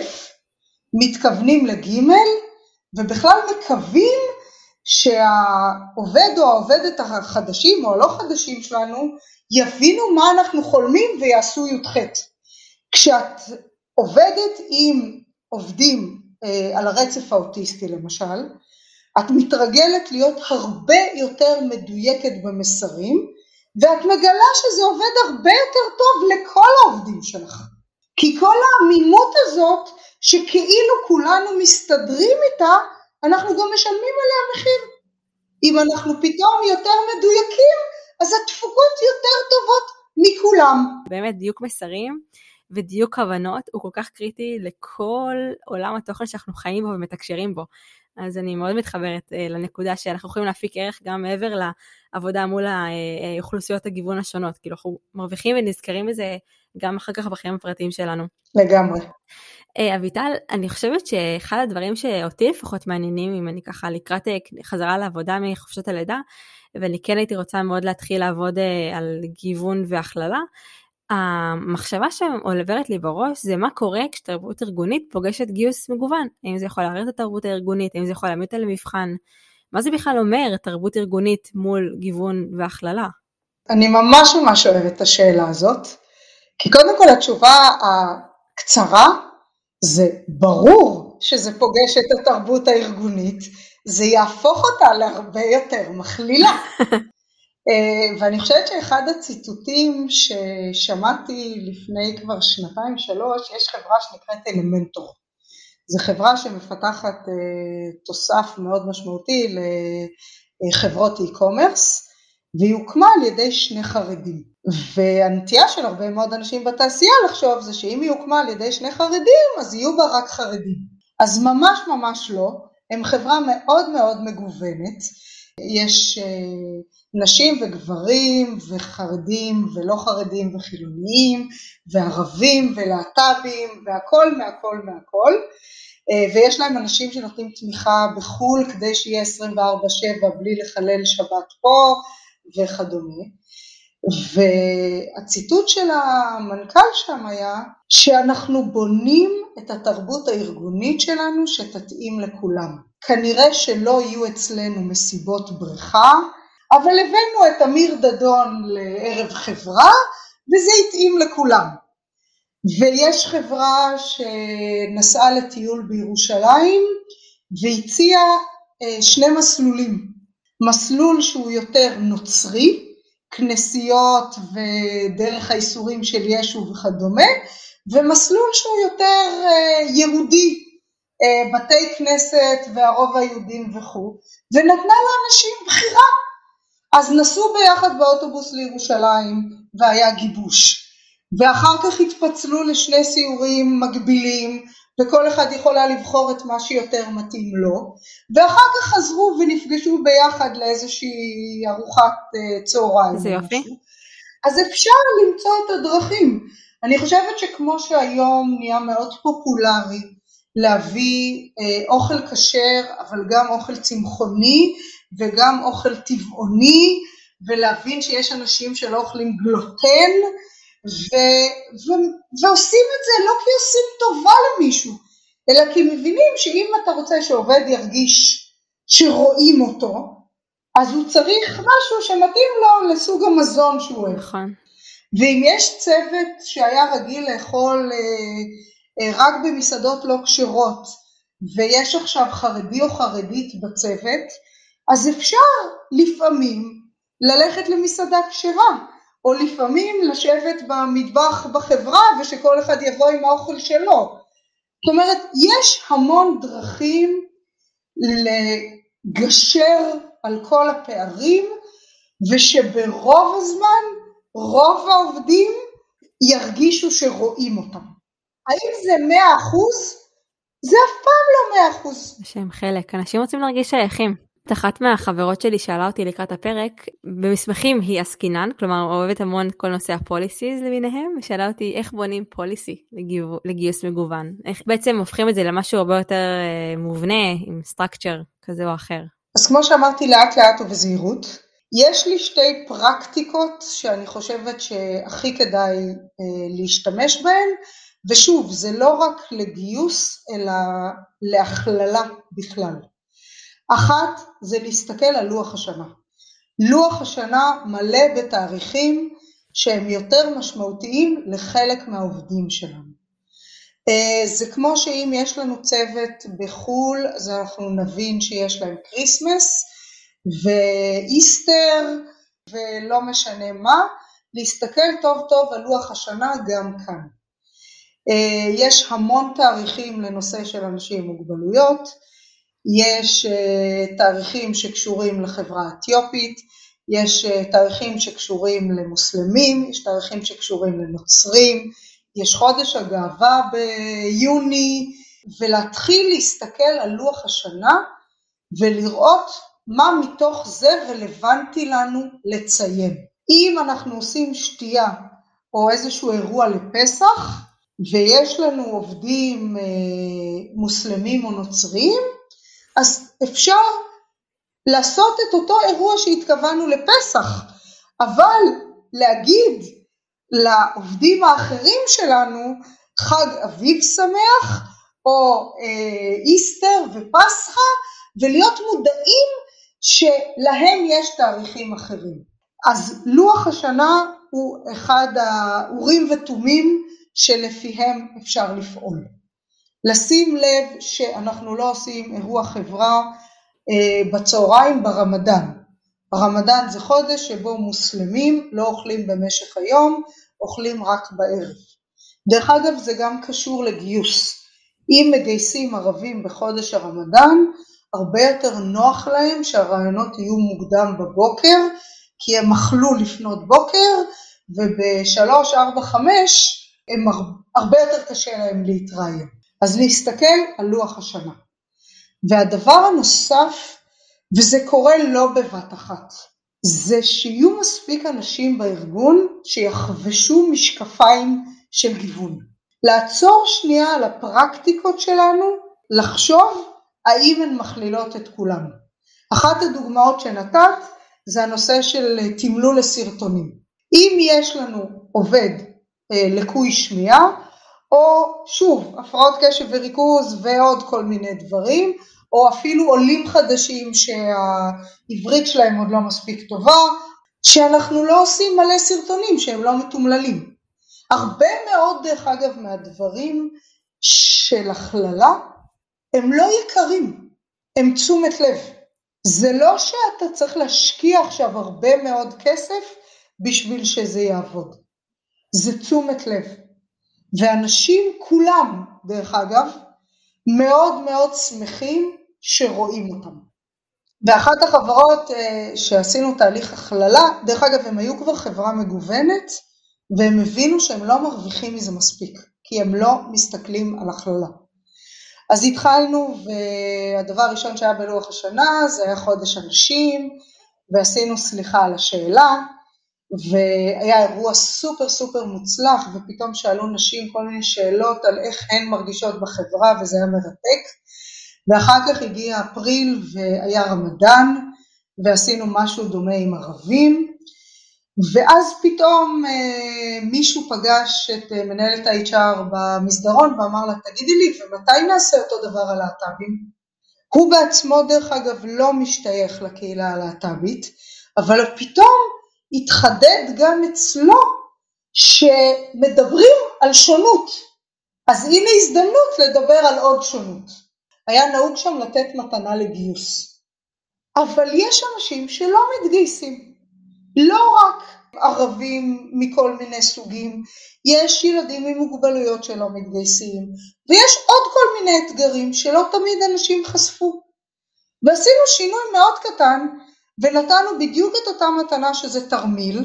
מתכוונים לג', ובכלל מקווים שהעובד או העובדת החדשים או לא חדשים שלנו יבינו מה אנחנו חולמים ויעשו י"ח. כשאת עובדת עם עובדים אה, על הרצף האוטיסטי למשל, את מתרגלת להיות הרבה יותר מדויקת במסרים, ואת מגלה שזה עובד הרבה יותר טוב לכל העובדים שלך. כי כל האמינות הזאת, שכאילו כולנו מסתדרים איתה, אנחנו גם משלמים עליה מחיר. אם אנחנו פתאום יותר מדויקים, אז התפוקות יותר טובות מכולם. באמת דיוק מסרים ודיוק הבנות הוא כל כך קריטי לכל עולם התוכן שאנחנו חיים בו ומתקשרים בו. אז אני מאוד מתחברת לנקודה שאנחנו יכולים להפיק ערך גם מעבר לעבודה מול האוכלוסיות הגיוון השונות, כאילו אנחנו מרוויחים ונזכרים בזה גם אחר כך בחיים הפרטיים שלנו. לגמרי. אביטל, אני חושבת שאחד הדברים שאותי לפחות מעניינים, אם אני ככה לקראת חזרה לעבודה מחופשת הלידה, ואני כן הייתי רוצה מאוד להתחיל לעבוד על גיוון והכללה, המחשבה שעוברת לי בראש זה מה קורה כשתרבות ארגונית פוגשת גיוס מגוון, האם זה יכול להעריר את התרבות הארגונית, האם זה יכול להעמיד אותה למבחן, מה זה בכלל אומר תרבות ארגונית מול גיוון והכללה? אני ממש ממש אוהבת את השאלה הזאת, כי קודם כל התשובה הקצרה זה ברור שזה פוגש את התרבות הארגונית, זה יהפוך אותה להרבה יותר מכלילה. ואני חושבת שאחד הציטוטים ששמעתי לפני כבר שנתיים שלוש, יש חברה שנקראת אלמנטור. זו חברה שמפתחת תוסף מאוד משמעותי לחברות e-commerce, והיא הוקמה על ידי שני חרדים. והנטייה של הרבה מאוד אנשים בתעשייה לחשוב זה שאם היא הוקמה על ידי שני חרדים, אז יהיו בה רק חרדים. אז ממש ממש לא, הם חברה מאוד מאוד מגוונת, יש נשים וגברים וחרדים ולא חרדים וחילוניים וערבים ולהט"בים והכל מהכל מהכל, ויש להם אנשים שנותנים תמיכה בחול כדי שיהיה עשרים וארבע שבע בלי לחלל שבת פה וכדומה. והציטוט של המנכ"ל שם היה שאנחנו בונים את התרבות הארגונית שלנו שתתאים לכולם. כנראה שלא יהיו אצלנו מסיבות בריכה, אבל הבאנו את אמיר דדון לערב חברה, וזה התאים לכולם. ויש חברה שנסעה לטיול בירושלים, והציעה שני מסלולים. מסלול שהוא יותר נוצרי, כנסיות ודרך האיסורים של ישו וכדומה, ומסלול שהוא יותר יהודי, בתי כנסת והרוב היהודים וכו', ונתנה לאנשים בחירה. אז נסעו ביחד באוטובוס לירושלים והיה גיבוש. ואחר כך התפצלו לשני סיורים מקבילים, וכל אחד יכולה לבחור את מה שיותר מתאים לו. ואחר כך חזרו ונפגשו ביחד לאיזושהי ארוחת צהריים. זה יופי. אז אפשר למצוא את הדרכים. אני חושבת שכמו שהיום נהיה מאוד פופולרי, להביא אוכל כשר, אבל גם אוכל צמחוני, וגם אוכל טבעוני, ולהבין שיש אנשים שלא אוכלים גלוטן, ו, ו, ועושים את זה לא כי עושים טובה למישהו, אלא כי מבינים שאם אתה רוצה שעובד ירגיש שרואים אותו, אז הוא צריך משהו שמתאים לו לסוג המזון שהוא אוהב. ואם יש צוות שהיה רגיל לאכול רק במסעדות לא כשרות, ויש עכשיו חרדי או חרדית בצוות, אז אפשר לפעמים ללכת למסעדה כשרה, או לפעמים לשבת במטבח בחברה, ושכל אחד יבוא עם האוכל שלו. זאת אומרת, יש המון דרכים לגשר על כל הפערים, ושברוב הזמן, רוב העובדים ירגישו שרואים אותם. האם זה מאה אחוז? זה אף פעם לא מאה אחוז. שהם חלק, אנשים רוצים להרגיש שייכים. אחת מהחברות שלי שאלה אותי לקראת הפרק, במסמכים היא עסקינן, כלומר אוהבת המון כל נושא הפוליסיז למיניהם, ושאלה אותי איך בונים פוליסי לגיו, לגיוס מגוון, איך בעצם הופכים את זה למשהו הרבה יותר אה, מובנה, עם סטרקצ'ר כזה או אחר. אז כמו שאמרתי לאט לאט ובזהירות, יש לי שתי פרקטיקות שאני חושבת שהכי כדאי אה, להשתמש בהן, ושוב זה לא רק לגיוס אלא להכללה בכלל. אחת זה להסתכל על לוח השנה. לוח השנה מלא בתאריכים שהם יותר משמעותיים לחלק מהעובדים שלנו. זה כמו שאם יש לנו צוות בחול, אז אנחנו נבין שיש להם קריסמס ואיסטר ולא משנה מה, להסתכל טוב טוב על לוח השנה גם כאן. יש המון תאריכים לנושא של אנשים עם מוגבלויות, יש uh, תאריכים שקשורים לחברה האתיופית, יש uh, תאריכים שקשורים למוסלמים, יש תאריכים שקשורים לנוצרים, יש חודש הגאווה ביוני, ולהתחיל להסתכל על לוח השנה ולראות מה מתוך זה רלוונטי לנו לציין. אם אנחנו עושים שתייה או איזשהו אירוע לפסח, ויש לנו עובדים uh, מוסלמים או נוצרים, אז אפשר לעשות את אותו אירוע שהתכוונו לפסח, אבל להגיד לעובדים האחרים שלנו חג אביב שמח או אה, איסטר ופסחה, ולהיות מודעים שלהם יש תאריכים אחרים. אז לוח השנה הוא אחד האורים ותומים שלפיהם אפשר לפעול. לשים לב שאנחנו לא עושים אירוע חברה אה, בצהריים ברמדאן. הרמדאן זה חודש שבו מוסלמים לא אוכלים במשך היום, אוכלים רק בערב. דרך אגב זה גם קשור לגיוס. אם מגייסים ערבים בחודש הרמדאן, הרבה יותר נוח להם שהרעיונות יהיו מוקדם בבוקר, כי הם אכלו לפנות בוקר, ובשלוש, ארבע, חמש הם הרבה יותר קשה להם להתראיין. אז להסתכל על לוח השנה. והדבר הנוסף, וזה קורה לא בבת אחת, זה שיהיו מספיק אנשים בארגון שיחבשו משקפיים של גיוון. לעצור שנייה על הפרקטיקות שלנו, לחשוב האם הן מכלילות את כולנו. אחת הדוגמאות שנתת זה הנושא של תמלול לסרטונים. אם יש לנו עובד לקוי שמיעה, או שוב, הפרעות קשב וריכוז ועוד כל מיני דברים, או אפילו עולים חדשים שהעברית שלהם עוד לא מספיק טובה, שאנחנו לא עושים מלא סרטונים שהם לא מתומללים. הרבה מאוד דרך אגב מהדברים של הכללה, הם לא יקרים, הם תשומת לב. זה לא שאתה צריך להשקיע עכשיו הרבה מאוד כסף בשביל שזה יעבוד. זה תשומת לב. ואנשים כולם, דרך אגב, מאוד מאוד שמחים שרואים אותם. ואחת החברות שעשינו תהליך הכללה, דרך אגב, הם היו כבר חברה מגוונת, והם הבינו שהם לא מרוויחים מזה מספיק, כי הם לא מסתכלים על הכללה. אז התחלנו, והדבר הראשון שהיה בלוח השנה, זה היה חודש הנשים, ועשינו סליחה על השאלה, והיה אירוע סופר סופר מוצלח, ופתאום שאלו נשים כל מיני שאלות על איך הן מרגישות בחברה, וזה היה מרתק. ואחר כך הגיע אפריל והיה רמדאן, ועשינו משהו דומה עם ערבים, ואז פתאום אה, מישהו פגש את אה, מנהלת ה-אייץ' אר במסדרון, ואמר לה, תגידי לי, ומתי נעשה אותו דבר על הלהט"בים? הוא בעצמו דרך אגב לא משתייך לקהילה הלהט"בית, אבל פתאום, התחדד גם אצלו שמדברים על שונות, אז הנה הזדמנות לדבר על עוד שונות. היה נהוג שם לתת מתנה לגיוס. אבל יש אנשים שלא מתגייסים. לא רק ערבים מכל מיני סוגים, יש ילדים עם מוגבלויות שלא מתגייסים, ויש עוד כל מיני אתגרים שלא תמיד אנשים חשפו. ועשינו שינוי מאוד קטן, ונתנו בדיוק את אותה מתנה שזה תרמיל,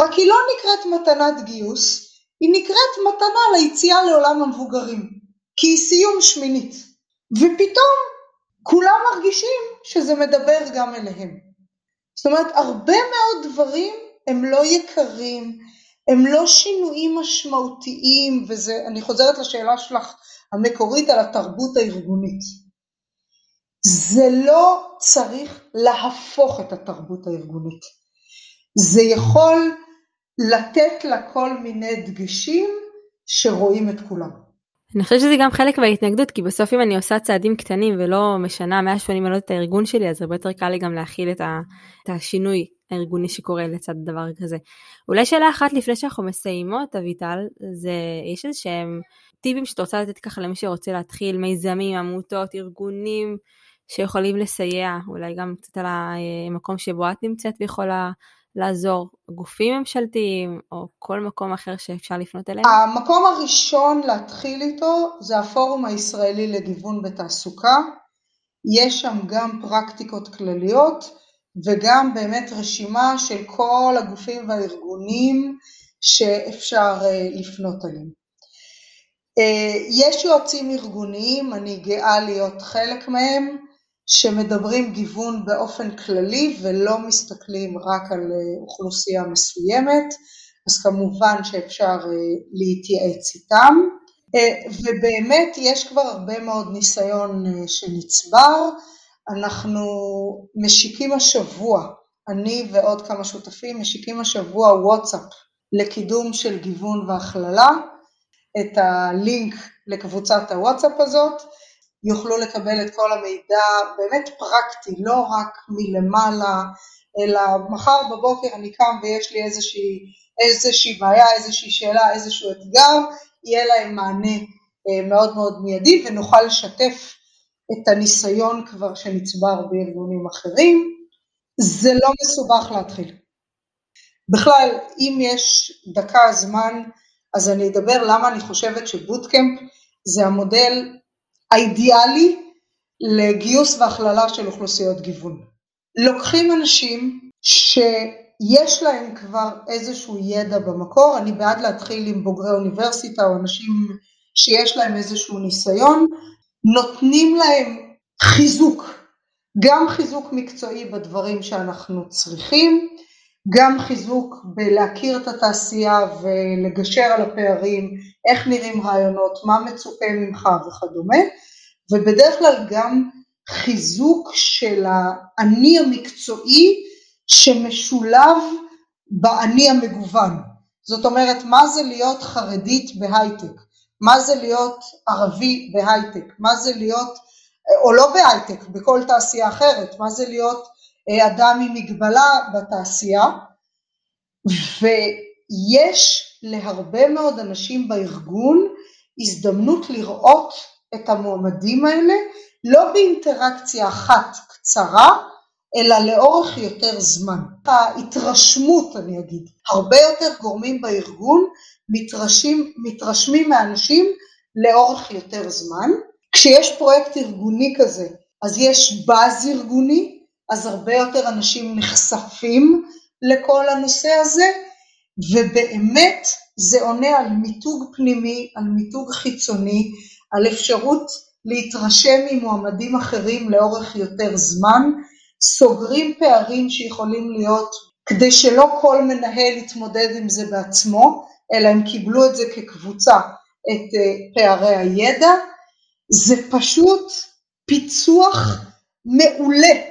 רק היא לא נקראת מתנת גיוס, היא נקראת מתנה ליציאה לעולם המבוגרים, כי היא סיום שמינית. ופתאום כולם מרגישים שזה מדבר גם אליהם. זאת אומרת, הרבה מאוד דברים הם לא יקרים, הם לא שינויים משמעותיים, וזה, אני חוזרת לשאלה שלך המקורית על התרבות הארגונית. זה לא צריך להפוך את התרבות הארגונית. זה יכול לתת לה כל מיני דגשים שרואים את כולם. אני חושבת שזה גם חלק מההתנגדות, כי בסוף אם אני עושה צעדים קטנים ולא משנה מאה ושמונים מעלות את הארגון שלי, אז הרבה יותר קל לי גם להכיל את, ה, את השינוי הארגוני שקורה לצד דבר כזה. אולי שאלה אחת לפני שאנחנו מסיימות, אביטל, זה יש איזה שהם טיפים שאתה רוצה לתת ככה למי שרוצה להתחיל, מיזמים, עמותות, ארגונים שיכולים לסייע, אולי גם קצת על המקום שבו את נמצאת ויכולה לעזור, גופים ממשלתיים או כל מקום אחר שאפשר לפנות אליהם? המקום הראשון להתחיל איתו זה הפורום הישראלי לגיוון בתעסוקה. יש שם גם פרקטיקות כלליות וגם באמת רשימה של כל הגופים והארגונים שאפשר לפנות אליהם. יש יועצים ארגוניים, אני גאה להיות חלק מהם, שמדברים גיוון באופן כללי ולא מסתכלים רק על אוכלוסייה מסוימת, אז כמובן שאפשר להתייעץ איתם, ובאמת יש כבר הרבה מאוד ניסיון שנצבר. אנחנו משיקים השבוע, אני ועוד כמה שותפים משיקים השבוע וואטסאפ לקידום של גיוון והכללה, את הלינק לקבוצת הוואטסאפ הזאת, יוכלו לקבל את כל המידע באמת פרקטי, לא רק מלמעלה, אלא מחר בבוקר אני קם ויש לי איזושהי, איזושהי בעיה, איזושהי שאלה, איזשהו אתגר, יהיה להם מענה מאוד מאוד מיידי, ונוכל לשתף את הניסיון כבר שנצבר בארגונים אחרים. זה לא מסובך להתחיל. בכלל, אם יש דקה זמן, אז אני אדבר למה אני חושבת שבוטקמפ זה המודל האידיאלי לגיוס והכללה של אוכלוסיות גיוון. לוקחים אנשים שיש להם כבר איזשהו ידע במקור, אני בעד להתחיל עם בוגרי אוניברסיטה או אנשים שיש להם איזשהו ניסיון, נותנים להם חיזוק, גם חיזוק מקצועי בדברים שאנחנו צריכים, גם חיזוק בלהכיר את התעשייה ולגשר על הפערים, איך נראים רעיונות, מה מצופה ממך וכדומה, ובדרך כלל גם חיזוק של האני המקצועי שמשולב באני המגוון. זאת אומרת, מה זה להיות חרדית בהייטק, מה זה להיות ערבי בהייטק, מה זה להיות, או לא בהייטק, בכל תעשייה אחרת, מה זה להיות אדם עם מגבלה בתעשייה, ויש להרבה מאוד אנשים בארגון הזדמנות לראות את המועמדים האלה, לא באינטראקציה אחת קצרה, אלא לאורך יותר זמן. ההתרשמות, אני אגיד, הרבה יותר גורמים בארגון מתרשים, מתרשמים מאנשים לאורך יותר זמן. כשיש פרויקט ארגוני כזה, אז יש באז ארגוני, אז הרבה יותר אנשים נחשפים לכל הנושא הזה, ובאמת זה עונה על מיתוג פנימי, על מיתוג חיצוני, על אפשרות להתרשם עם מועמדים אחרים לאורך יותר זמן, סוגרים פערים שיכולים להיות, כדי שלא כל מנהל יתמודד עם זה בעצמו, אלא הם קיבלו את זה כקבוצה, את פערי הידע. זה פשוט פיצוח מעולה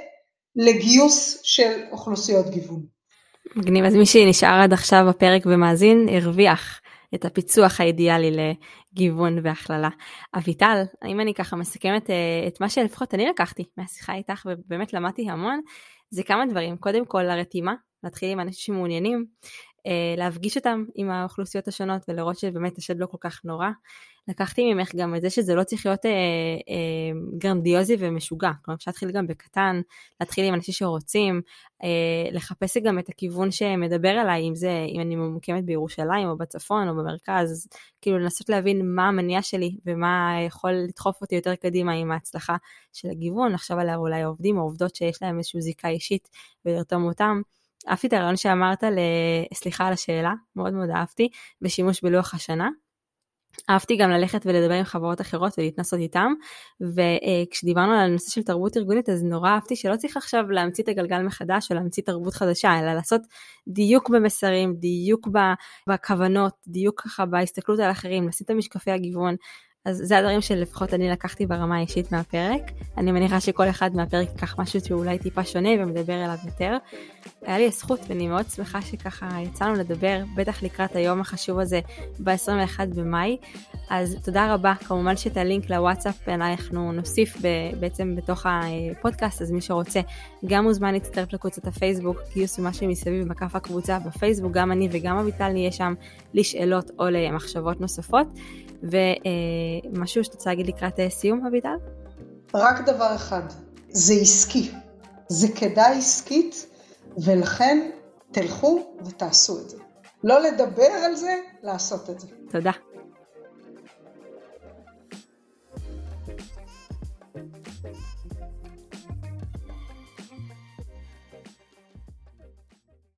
לגיוס של אוכלוסיות גיוון. מגניב, אז מי שנשאר עד עכשיו בפרק ומאזין, הרוויח את הפיצוח האידיאלי לגיוון והכללה. אביטל, אם אני ככה מסכמת את מה שלפחות אני לקחתי מהשיחה איתך, ובאמת למדתי המון, זה כמה דברים. קודם כל, הרתימה, להתחיל עם אנשים שמעוניינים, להפגיש אותם עם האוכלוסיות השונות, ולראות שבאמת השד לא כל כך נורא. לקחתי ממך גם את זה שזה לא צריך להיות אה, אה, גרנדיוזי ומשוגע, כלומר שתתחיל גם בקטן, להתחיל עם אנשים שרוצים, אה, לחפש גם את הכיוון שמדבר עליי, אם זה, אם אני ממוקמת בירושלים או בצפון או במרכז, כאילו לנסות להבין מה המניע שלי, ומה יכול לדחוף אותי יותר קדימה עם ההצלחה של הגיוון, לחשוב עליו אולי עובדים או עובדות שיש להם איזושהי זיקה אישית, ולרתום אותם. אהבתי את הרעיון שאמרת, סליחה על השאלה, מאוד מאוד אהבתי, בשימוש בלוח השנה. אהבתי גם ללכת ולדבר עם חברות אחרות ולהתנסות איתם, וכשדיברנו על הנושא של תרבות ארגונית, אז נורא אהבתי שלא צריך עכשיו להמציא את הגלגל מחדש, או להמציא תרבות חדשה, אלא לעשות דיוק במסרים, דיוק בכוונות, דיוק ככה בהסתכלות על אחרים, לשים את המשקפי הגיוון, אז זה הדברים שלפחות אני לקחתי ברמה האישית מהפרק. אני מניחה שכל אחד מהפרק ייקח משהו שאולי טיפה שונה ומדבר אליו יותר. היה לי הזכות ואני מאוד שמחה שככה יצאנו לדבר, בטח לקראת היום החשוב הזה ב-עשרים ואחד במאי. אז תודה רבה, כמובן שאת הלינק לוואטסאפ אנחנו נוסיף ב- בעצם בתוך הפודקאסט, אז מי שרוצה גם מוזמן להצטרף לקבוצת הפייסבוק, גיוס ומה שמסביב בקף הקבוצה בפייסבוק, גם אני וגם אביטל נהיה שם לשאלות או למחשבות נוספות. ומשהו שאתה רוצה להגיד לקראת סיום, אביטל? רק דבר אחד, זה עסקי, זה כדאי עסקית, ולכן תלכו ותעשו את זה. לא לדבר על זה, לעשות את זה. תודה.